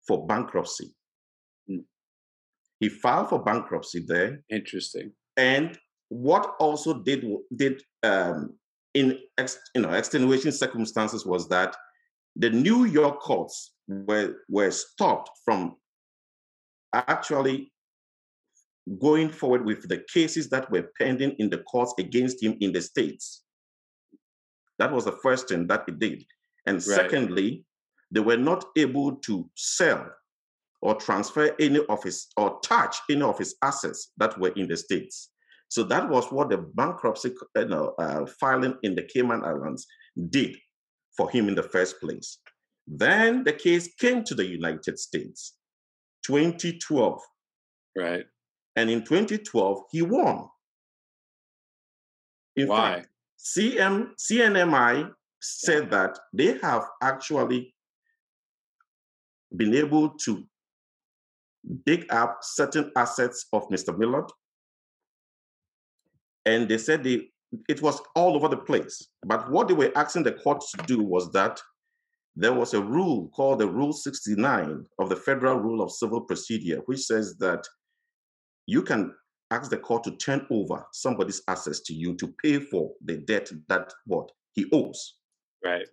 for bankruptcy. He filed for bankruptcy there. Interesting. And what also did did um, in ex, you know extenuating circumstances was that the New York courts were were stopped from actually going forward with the cases that were pending in the courts against him in the states. That was the first thing that it did. And right. secondly, they were not able to sell or transfer any of his, or touch any of his assets that were in the states. So that was what the bankruptcy you know, uh, filing in the Cayman Islands did for him in the first place. Then the case came to the United States, twenty twelve. Right. And in twenty twelve, he won. In Why? fact, C N M I said yeah. that they have actually been able to dig up certain assets of Mister Millard. And they said they, it was all over the place. But what they were asking the court to do was that there was a rule called the Rule sixty-nine of the Federal Rule of Civil Procedure, which says that you can ask the court to turn over somebody's assets to you to pay for the debt that what he owes. Right.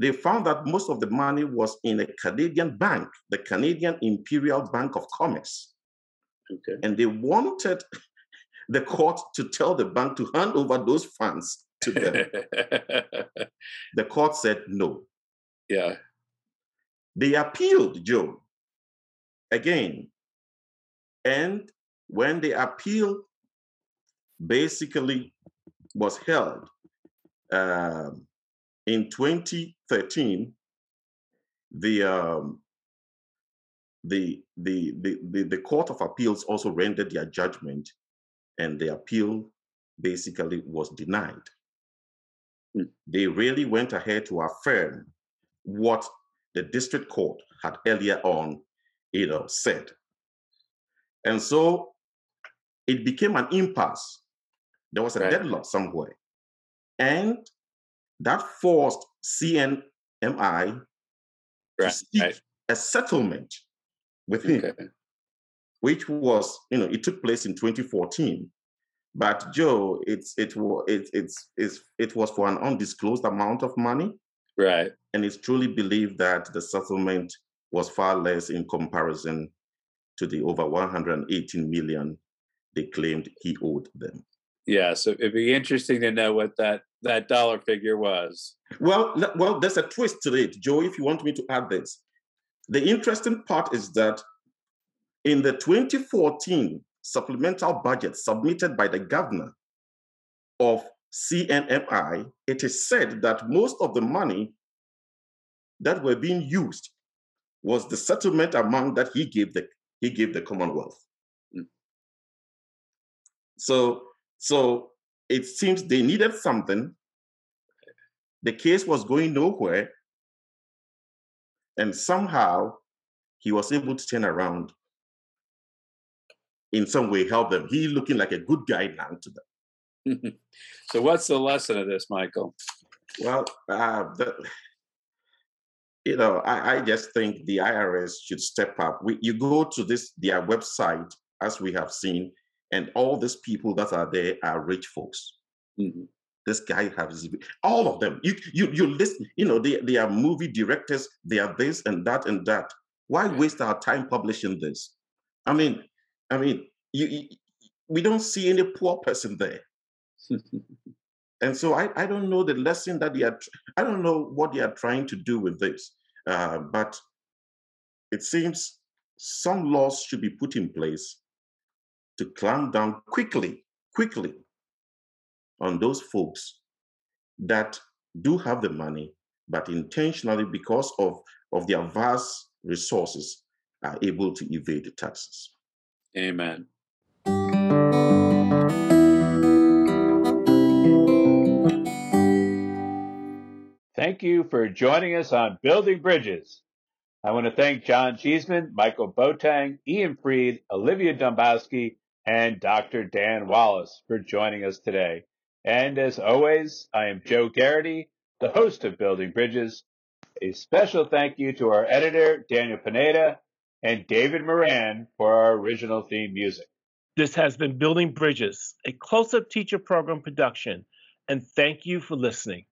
they found that most of the money was in a Canadian bank, the Canadian Imperial Bank of Commerce. Okay. And they wanted the court to tell the bank to hand over those funds to them. The court said no. Yeah. They appealed, Joe, again. And when the appeal basically was held uh, in twenty thirteen, the, um, the, the, the, the, the Court of Appeals also rendered their judgment, and the appeal basically was denied. Mm. They really went ahead to affirm what the district court had earlier on, you know, said. And so it became an impasse. There was a right. deadlock somewhere. And that forced C N M I right. to seek right. a settlement with him, okay. which was, you know, it took place in twenty fourteen. But Joe, it's it was it, it's it's it was for an undisclosed amount of money. Right. And it's truly believed that the settlement was far less in comparison to the over one hundred eighteen million they claimed he owed them. Yeah, so it'd be interesting to know what that that dollar figure was. Well, well, there's a twist to it, Joe, if you want me to add this. The interesting part is that in the twenty fourteen supplemental budget submitted by the governor of C N M I, it is said that most of the money that were being used was the settlement amount that he gave the he gave the Commonwealth. Mm. So, so it seems they needed something. The case was going nowhere. And somehow he was able to turn around, in some way help them. He looking like a good guy now to them. So what's the lesson of this, Michael? Well, uh, the, you know, I, I just think the I R S should step up. We, you go to this their website, as we have seen, and all these people that are there are rich folks. Mm-hmm. This guy has all of them. You you you listen. You know, they they are movie directors. They are this and that and that. Why waste our time publishing this? I mean, I mean, you, you we don't see any poor person there. And so I, I don't know the lesson that they are, I don't know what they are trying to do with this, uh, but it seems some laws should be put in place to clamp down quickly, quickly on those folks that do have the money, but intentionally, because of, of their vast resources, are able to evade the taxes. Amen. Thank you for joining us on Building Bridges. I want to thank John Cheesman, Michael Botang, Ian Freed, Olivia Dombowski, and Doctor Dan Wallace for joining us today. And as always, I am Joe Garrity, the host of Building Bridges. A special thank you to our editor, Daniel Pineda, and David Moran for our original theme music. This has been Building Bridges, a Close Up Teacher Program production, and thank you for listening.